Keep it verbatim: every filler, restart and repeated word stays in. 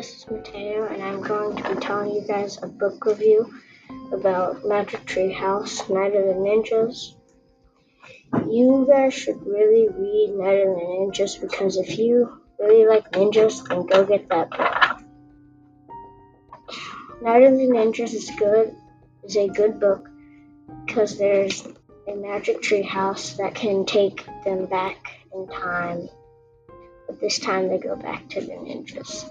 this is Mateo, and I'm going to be telling you guys a book review about Magic Tree House, Night of the Ninjas. You guys should really read Night of the Ninjas, because if you really like ninjas, then go get that book. Night of the Ninjas is good, is a good book, because there's a magic tree house that can take them back in time. But this time they go back to the ninjas.